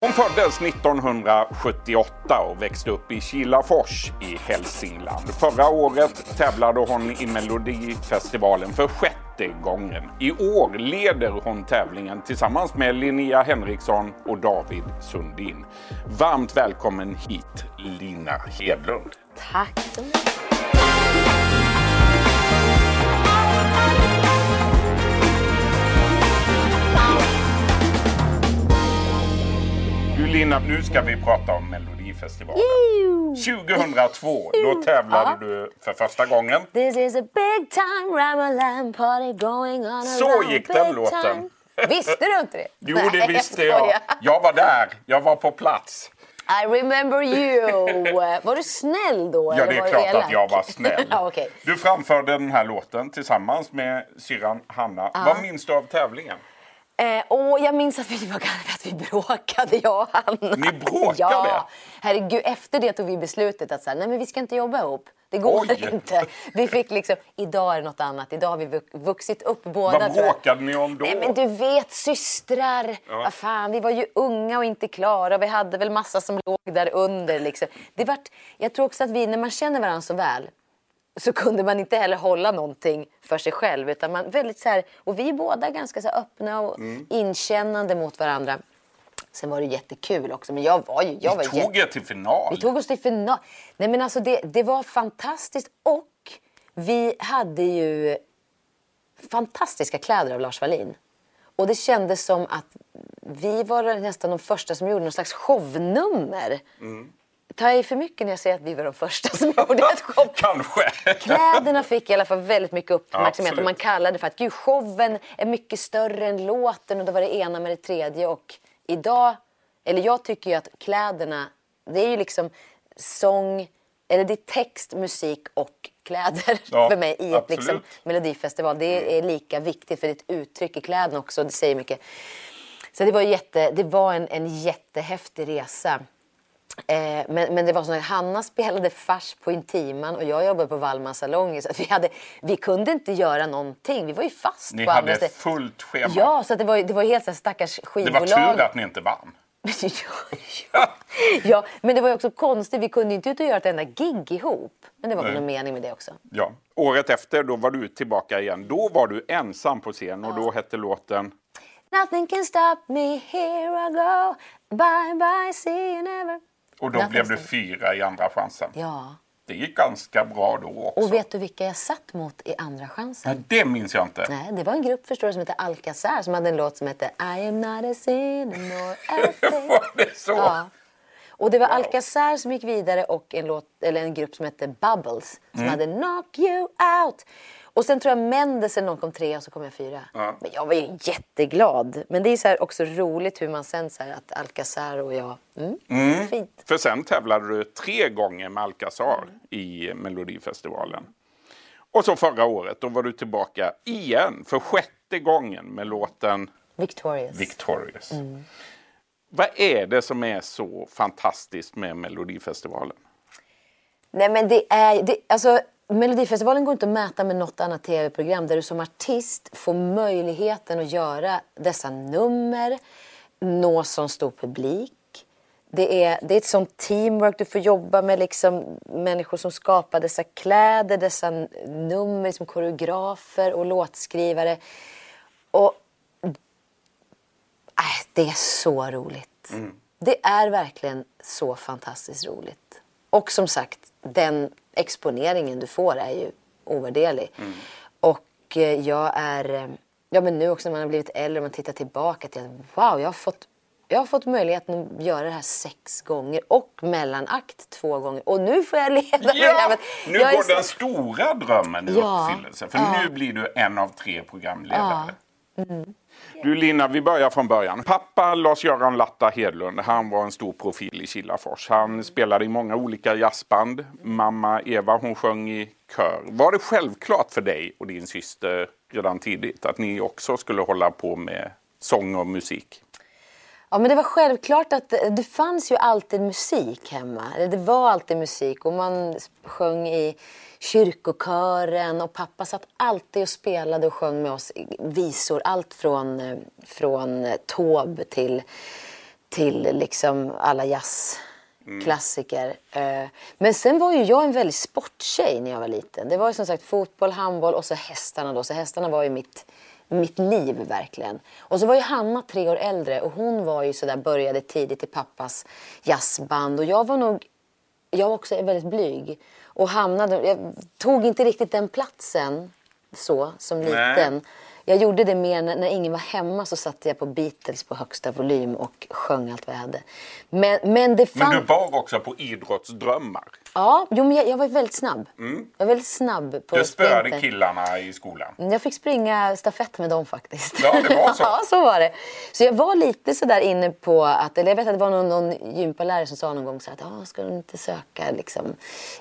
Hon föddes 1978 och växte upp i Kilafors i Hälsingland. Förra året tävlade hon i Melodifestivalen för sjätte gången. I år leder hon tävlingen tillsammans med Linnea Henriksson och David Sundin. Varmt välkommen hit, Lina Hedlund. Tack så mycket. Lina, nu ska vi prata om Melodifestivalen. 2002, då tävlade du för första gången. This is a big time ramalan party going on. Så gick den låten. Visste du inte det? Jo, det visste jag. Jag var där, jag var på plats. I remember you. Var du snäll då? Ja, eller det är klart att jag var snäll. Okay. Du framförde den här låten tillsammans med syrran Hanna. Vad minns du av tävlingen? Jag minns att vi bråkade, jag och Hanna. Ni bråkade? Ja, herregud, efter det tog vi beslutet att så här, nej men vi ska inte jobba ihop. Det går inte. Vi fick liksom, idag är det något annat. Idag har vi vuxit upp båda. Vad bråkade ni om då? Nej men du vet, systrar. Ja. Ah, fan, vi var ju unga och inte klara. Vi hade väl massa som låg där under liksom. Jag tror också att vi, när man känner varandra så väl, så kunde man inte heller hålla någonting för sig själv, utan man väldigt så här, och vi är båda ganska så här öppna och inkännande mot varandra. Sen var det jättekul också, men Vi tog oss till final. Nej men alltså det var fantastiskt, och vi hade ju fantastiska kläder av Lars Wallin. Och det kändes som att vi var nästan de första som gjorde någon slags shownummer. Mm. Tar jag för mycket när jag säger att vi var de första som gjorde ett show? Kanske. Kläderna fick i alla fall väldigt mycket uppmärksamhet. Ja, och man kallade för att gud, showen är mycket större än låten. Och då var det ena med det tredje. Och idag, eller jag tycker ju att kläderna, det är ju liksom sång, eller det är text, musik och kläder för mig i ett liksom melodifestival. Det är lika viktigt, för det är ett uttryck i kläderna också. Det säger mycket. Så det var, en jättehäftig resa. Men det var så att Hanna spelade fars på Intiman och jag jobbade på Wallmans salonger, så att vi kunde inte göra någonting. Vi var ju fast. Ni på hade fullt schema. Ja, så att det var helt så här stackars skivbolag. Det var tur att ni inte vann. Ja, men det var ju också konstigt. Vi kunde inte ut och göra ett enda gig ihop. Men det var någon mening med det också. Ja. Året efter, då var du tillbaka igen. Då var du ensam på scen och då hette låten Nothing can stop me, here I go, bye bye, see you never. Och då blev du 4 i andra chansen. Ja. Det gick ganska bra då också. Och vet du vilka jag satt mot i andra chansen? Nej, det minns jag inte. Nej, det var en grupp, förstår du, som hette Alcázar, som hade en låt som hette I am not a sinner, var det så? Ja. Och det var Alcázar som gick vidare, och en grupp som hette Bubbles som hade Knock You Out. Och sen tror jag Mendelsen, någon kom 3 och så kom jag 4. Ja. Men jag var ju jätteglad. Men det är så här också roligt hur man sen så här att Alcázar och jag... Fint. För sen tävlade du 3 gånger med Alcázar i Melodifestivalen. Och så förra året, då var du tillbaka igen för 6:e gången med låten... Victorious. Mm. Vad är det som är så fantastiskt med Melodifestivalen? Nej men alltså... Melodifestivalen går inte att mäta med något annat tv-program där du som artist får möjligheten att göra dessa nummer, nå sån stor publik. Det är ett sånt teamwork, du får jobba med liksom människor som skapar dessa kläder, dessa nummer, som koreografer och låtskrivare. Och det är så roligt. Mm. Det är verkligen så fantastiskt roligt. Och som sagt, den exponeringen du får är ju ovärderlig. Mm. Och jag är... Ja, men nu också när man har blivit äldre och man tittar tillbaka till att wow, jag har fått möjligheten att göra det här 6 gånger och mellanakt 2 gånger. Och nu får jag leda programmet. Nu går den stora drömmen i uppfyllelse. För nu blir du en av 3 programledare. Ja. Mm. Du Lina, vi börjar från början. Pappa Lars-Göran Latta Hedlund, han var en stor profil i Kilafors. Han spelade i många olika jazzband. Mamma Eva, hon sjöng i kör. Var det självklart för dig och din syster redan tidigt att ni också skulle hålla på med sång och musik? Ja, men det var självklart att det fanns ju alltid musik hemma. Det var alltid musik och man sjöng i kyrkokören och pappa satt alltid och spelade och sjöng med oss visor. Allt från Taube till till liksom alla jazzklassiker. Mm. Men sen var ju jag en väldigt sporttjej när jag var liten. Det var ju som sagt fotboll, handboll och så hästarna då. Så hästarna var ju mitt liv verkligen. Och så var ju Hanna 3 år äldre och hon var ju sådär, började tidigt i pappas jazzband. Och jag var också väldigt blyg. Och jag tog inte riktigt den platsen så som liten. Nej. Jag gjorde det mer när ingen var hemma, så satte jag på Beatles på högsta volym och sjöng allt vad jag hade. Men du var också på idrottsdrömmar. Ja, jo, men jag var väldigt snabb. Mm. Jag var väldigt snabb på. Du spöade killarna i skolan. Jag fick springa stafett med dem faktiskt. Ja, det var så. Ja, så var det. Så jag var lite så där inne på att, eller jag vet att det var någon gympalärare som sa någon gång så att ska du inte söka liksom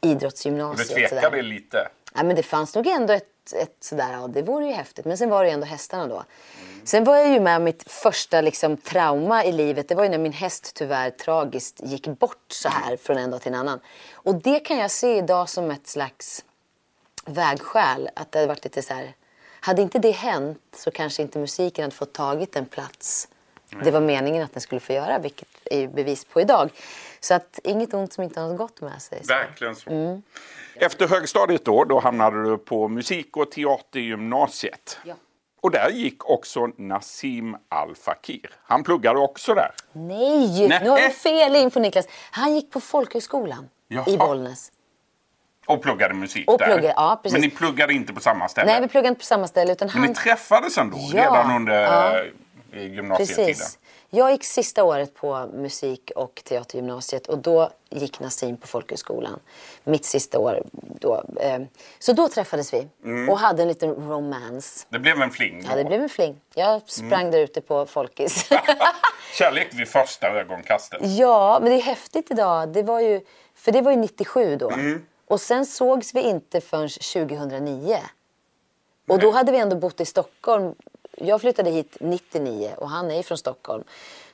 idrottsgymnasiet? Du tvekade lite. Ja, men det fanns nog ändå ett sådär, ja, det vore ju häftigt. Men sen var det ju ändå hästarna då. Mm. Sen var jag ju med om mitt första liksom trauma i livet. Det var ju när min häst tyvärr tragiskt gick bort så här från en dag till en annan. Och det kan jag se idag som ett slags vägskäl. Att det hade varit lite så här, hade inte det hänt så kanske inte musiken hade fått tagit en plats. Mm. Det var meningen att den skulle få göra, vilket är bevis på idag. Så att inget ont som inte har något gott med sig. Så. Verkligen så. Mm. Efter högstadiet då hamnade du på musik- och teatergymnasiet. Ja. Och där gick också Nassim Al Fakir. Han pluggade också där. Nej. Nu har du fel info, Niklas. Han gick på folkhögskolan i Bollnäs. Och pluggade musik där. Ja, precis. Men ni pluggade inte på samma ställe? Nej, vi pluggade inte på samma ställe. Utan Men ni träffades ändå redan under gymnasietiden? Precis. Jag gick sista året på musik- och teatergymnasiet och då gick Nassim på folkhögskolan. Mitt sista år då. Så då träffades vi och hade en liten romance. Det blev en fling då. Ja, det blev en fling. Jag sprang där ute på Folkis. Kärlek vid första ögonkastet. Ja, men det är häftigt idag. Det var ju 97 då. Mm. Och sen sågs vi inte förrän 2009. Och då hade vi ändå bott i Stockholm. Jag flyttade hit 99 och han är ju från Stockholm.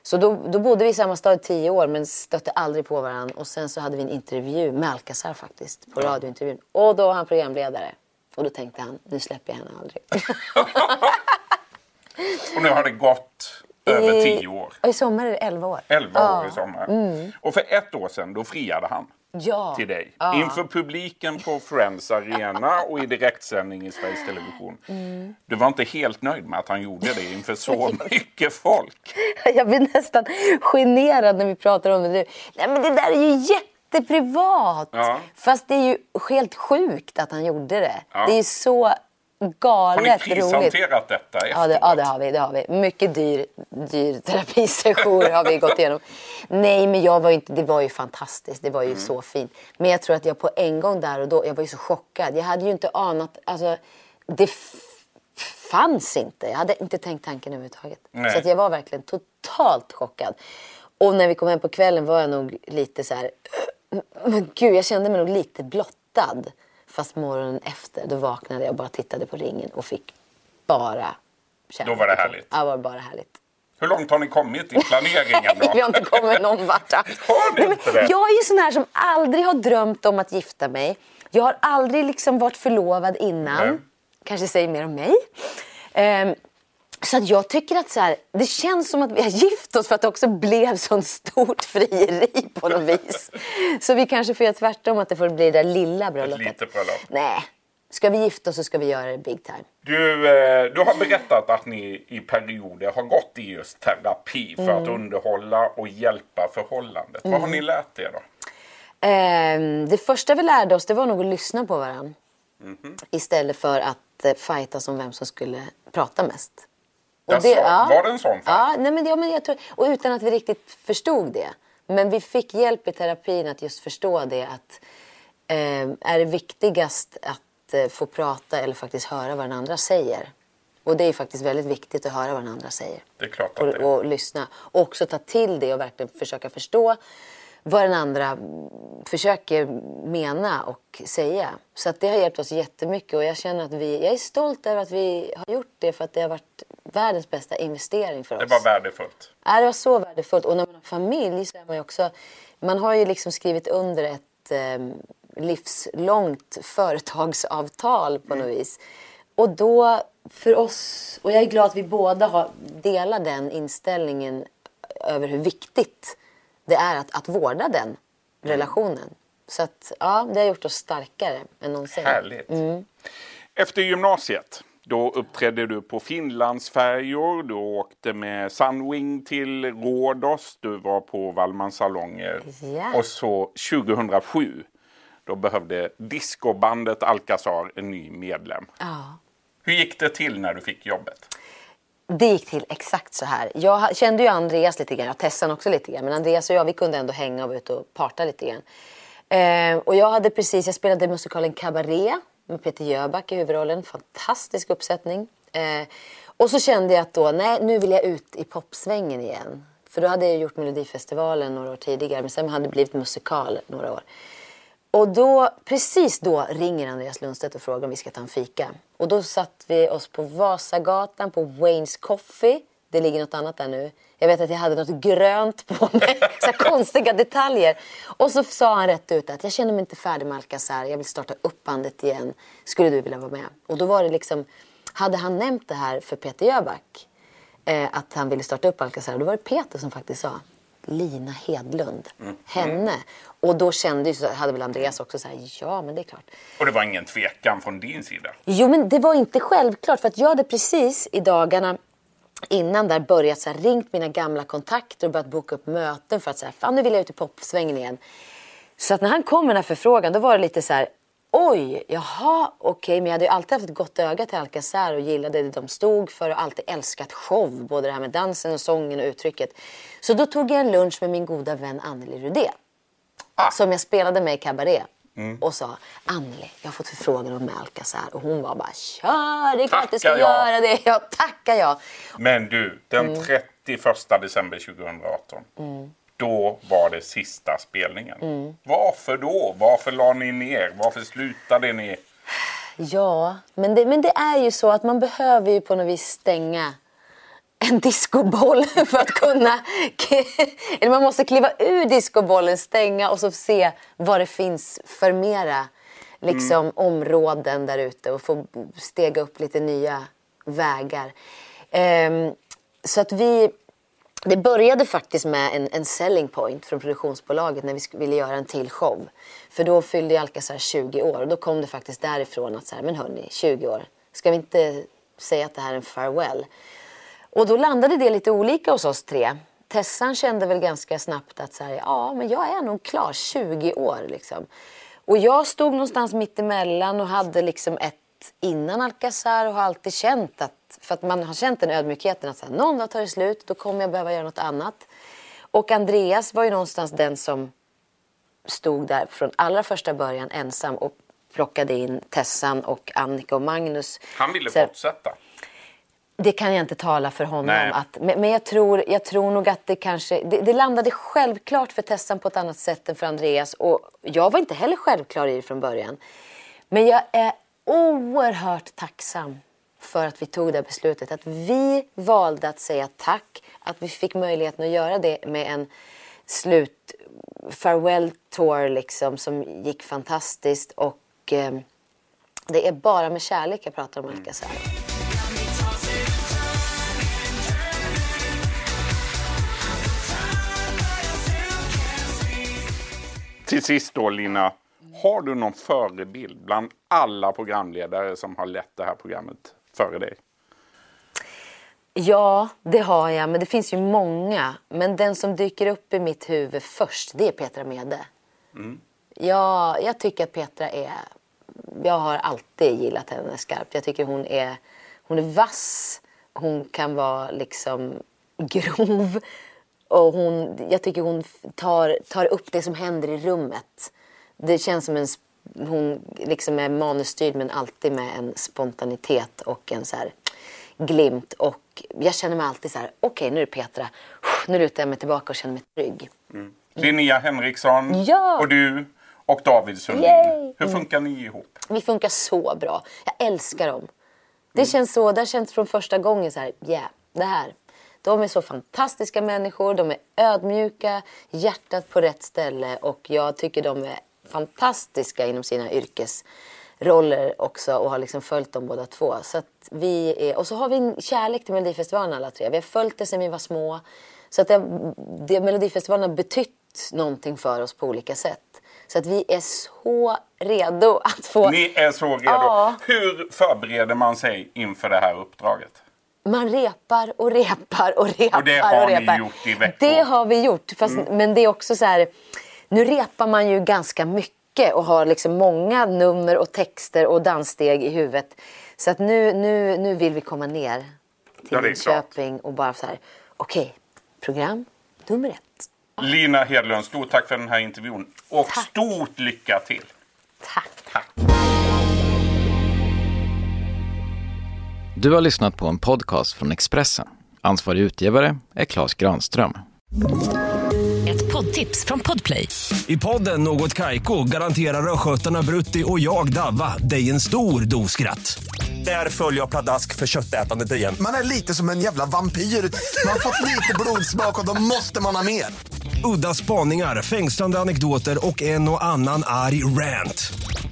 Så då bodde vi i samma stad 10 år men stötte aldrig på varandra. Och sen så hade vi en intervju med Alcázar faktiskt på radiointervjun. Och då var han programledare. Och då tänkte han, nu släpper jag henne aldrig. Och nu har det gått över 10 år. Och i sommar är det 11 år. 11 år i sommar. Mm. Och för 1 år sedan då friade han. Ja. Till dig. Ja. Inför publiken på Friends Arena och i direktsändning i Sveriges Television. Mm. Du var inte helt nöjd med att han gjorde det inför så mycket folk. Jag blir nästan generad när vi pratar om det nu. Nej, men det där är ju jätteprivat. Ja. Fast det är ju helt sjukt att han gjorde det. Ja. Det är ju så galet roligt. Har ni prishanterat detta efteråt? Ja, det har vi. Mycket dyr terapisession har vi gått igenom. Nej, men jag var ju inte, det var ju fantastiskt. Det var ju så fint. Men jag tror att jag på en gång där och då, jag var ju så chockad. Jag hade ju inte anat, alltså det fanns inte. Jag hade inte tänkt tanken överhuvudtaget. Nej. Så att jag var verkligen totalt chockad. Och när vi kom hem på kvällen var jag nog lite så här, men gud, jag kände mig nog lite blottad. Fast morgonen efter, då vaknade jag och bara tittade på ringen och fick bara kärlek. Då var det härligt. Ja, det var bara härligt. Hur långt har ni kommit i planeringen då? Vi har inte kommit någon vart. Jag är ju sån här som aldrig har drömt om att gifta mig. Jag har aldrig liksom varit förlovad innan. Nej. Kanske säger mer om mig. Så att jag tycker att så här, det känns som att vi har gift oss för att det också blev sån stort frieri på något vis. Så vi kanske får göra tvärtom, att det får bli det där lilla bröllopet. Ett litet bröllop. Nej, ska vi gifta oss så ska vi göra det big time. Du har berättat att ni i perioder har gått i just terapi för att underhålla och hjälpa förhållandet. Vad har ni lärt er då? Det första vi lärde oss, det var nog att lyssna på varandra. Istället för att fightas om vem som skulle prata mest. Och det, var det en sån fight? Ja, nej, men jag tror, och utan att vi riktigt förstod det. Men vi fick hjälp i terapin att just förstå det, att är det viktigast att få prata eller faktiskt höra vad den andra säger. Och det är faktiskt väldigt viktigt att höra vad den andra säger. Det är klart att det är. Och lyssna. Och också ta till det och verkligen försöka förstå vad den andra försöker mena och säga. Så att det har hjälpt oss jättemycket och jag känner att jag är stolt över att vi har gjort det, för att det har varit världens bästa investering för oss. Det var värdefullt. Ja, det var så värdefullt. Och när man har familj så är man ju också, man har ju liksom skrivit under ett livslångt företagsavtal på något vis. Och då för oss, och jag är glad att vi båda delar den inställningen över hur viktigt det är att vårda den relationen. Så att, ja, det har gjort oss starkare än någonsin. Härligt. Mm. Efter gymnasiet, då uppträdde du på Finlandsfärjor. Du åkte med Sunwing till Rhodos. Du var på Wallmans salonger. Yeah. Och så 2007, då behövde discobandet Alcázar en ny medlem. Ja. Hur gick det till när du fick jobbet? Det gick till exakt så här. Jag kände ju Andreas lite grann, och Tessan också lite grann. Men Andreas och jag, vi kunde ändå hänga och vara ute och parta lite grann. Och jag spelade musikalen Cabaret med Peter Jöback i huvudrollen. Fantastisk uppsättning. Och så kände jag att nu vill jag ut i popsvängen igen. För då hade jag gjort Melodifestivalen några år tidigare, men sen hade det blivit musikal några år. Och då, precis då, ringer Andreas Lundstedt och frågar om vi ska ta en fika. Och då satt vi oss på Vasagatan på Wayne's Coffee. Det ligger något annat där nu. Jag vet att jag hade något grönt på mig. Så konstiga detaljer. Och så sa han rätt ut att jag känner mig inte färdig med Alcázar. Jag vill starta upp bandet igen. Skulle du vilja vara med? Och då var det liksom, hade han nämnt det här för Peter Jöback, att han ville starta upp Alcázar. Då var det Peter som faktiskt sa Lina Hedlund, henne. Och då kände jag, hade väl Andreas också så här, ja men det är klart. Och det var ingen tvekan från din sida? Jo, men det var inte självklart, för att jag hade precis i dagarna innan där börjat så här, ringt mina gamla kontakter och börjat boka upp möten för att säga, fan nu vill jag ut i popsvängen igen. Så att när han kom med den här förfrågan, då var det lite så här, oj, jaha, okej, men jag hade ju alltid haft ett gott öga till Alcázar och gillade det de stod för och alltid älskat show, både det här med dansen och sången och uttrycket. Så då tog jag en lunch med min goda vän Anneli Rudé, som jag spelade med i Cabaret, och sa, Anneli, jag har fått förfrågan om Alcázar, och hon var bara, kör, det är klart du ska göra det, jag tackar jag. Men du, den 31 december 2018... Då var det sista spelningen. Varför då? Varför la ni ner? Varför slutade ni? Ja, men det är ju så att man behöver ju på något vis stänga en discoboll för att kunna... eller man måste kliva ur discobollen, stänga och så se vad det finns för mera liksom, områden där ute och få stega upp lite nya vägar. Så att vi... Det började faktiskt med en selling point från produktionsbolaget när vi ville göra en till show. För då fyllde jag Alcázar 20 år och då kom det faktiskt därifrån att så här, men hörni, 20 år, ska vi inte säga att det här är en farewell? Och då landade det lite olika hos oss tre. Tessan kände väl ganska snabbt att så här, ja men jag är nog klar, 20 år liksom. Och jag stod någonstans mitt emellan och hade liksom ett innan Alcázar och har alltid känt att, för att man har känt den ödmjukheten att så här, någon dag tar det slut, då kommer jag behöva göra något annat. Och Andreas var ju någonstans den som stod där från allra första början ensam och plockade in Tessan och Annika och Magnus. Han ville så, fortsätta. Det kan jag inte tala för honom. Men jag tror nog att det kanske... Det landade självklart för Tessan på ett annat sätt än för Andreas. Och jag var inte heller självklar i det från början. Men jag är oerhört tacksam för att vi tog det beslutet, att vi valde att säga tack, att vi fick möjligheten att göra det med en slut farewell tour liksom, som gick fantastiskt, och det är bara med kärlek jag pratar om Alcázar. Till sist då, Lina, har du någon förebild bland alla programledare som har lett det här programmet före dig? Ja, det har jag. Men det finns ju många. Men den som dyker upp i mitt huvud först, det är Petra Mede. Ja, jag tycker att Petra är... Jag har alltid gillat henne skarpt. Jag tycker hon är vass. Hon kan vara liksom grov. Och jag tycker hon tar upp det som händer i rummet. Det känns som hon liksom är manusstyrd, men alltid med en spontanitet och en så här glimt. Och jag känner mig alltid så här, okej, nu är det Petra. Nu lutar jag mig tillbaka och känner mig trygg. Linnea Henriksson och du och David Sundin. Hur funkar ni ihop? Vi funkar så bra. Jag älskar dem. Det känns så, det känns från första gången så här, det här. De är så fantastiska människor, de är ödmjuka, hjärtat på rätt ställe, och jag tycker de är fantastiska inom sina yrkesroller också, och har liksom följt dem båda två. Så att vi är, och så har vi en kärlek till Melodifestivalen alla tre. Vi har följt det sedan vi var små. Så att det Melodifestivalen har betytt någonting för oss på olika sätt. Så att vi är så redo att få... Ni är så redo. Ja. Hur förbereder man sig inför det här uppdraget? Man repar och repar och repar. Och det har och repar. Ni gjort i veckor. Det har vi gjort. Fast, men det är också så här... Nu repar man ju ganska mycket och har liksom många nummer och texter och danssteg i huvudet. Så att nu vill vi komma ner till Linköping och bara så här... Okej, program nummer 1. Lina Hedlund, stort tack för den här intervjun. Och tack. Stort lycka till. Tack. Du har lyssnat på en podcast från Expressen. Ansvarig utgivare är Claes Granström. Ett poddtips från Podplay. I podden Något Kaiko garanterar röskötarna Brutti och jag Davva dig en stor doskratt. Där följer jag pladask för köttätandet igen. Man är lite som en jävla vampyr. Man har fått lite blodsmak och då måste man ha mer. Udda spaningar, fängslande anekdoter och en och annan arg rant.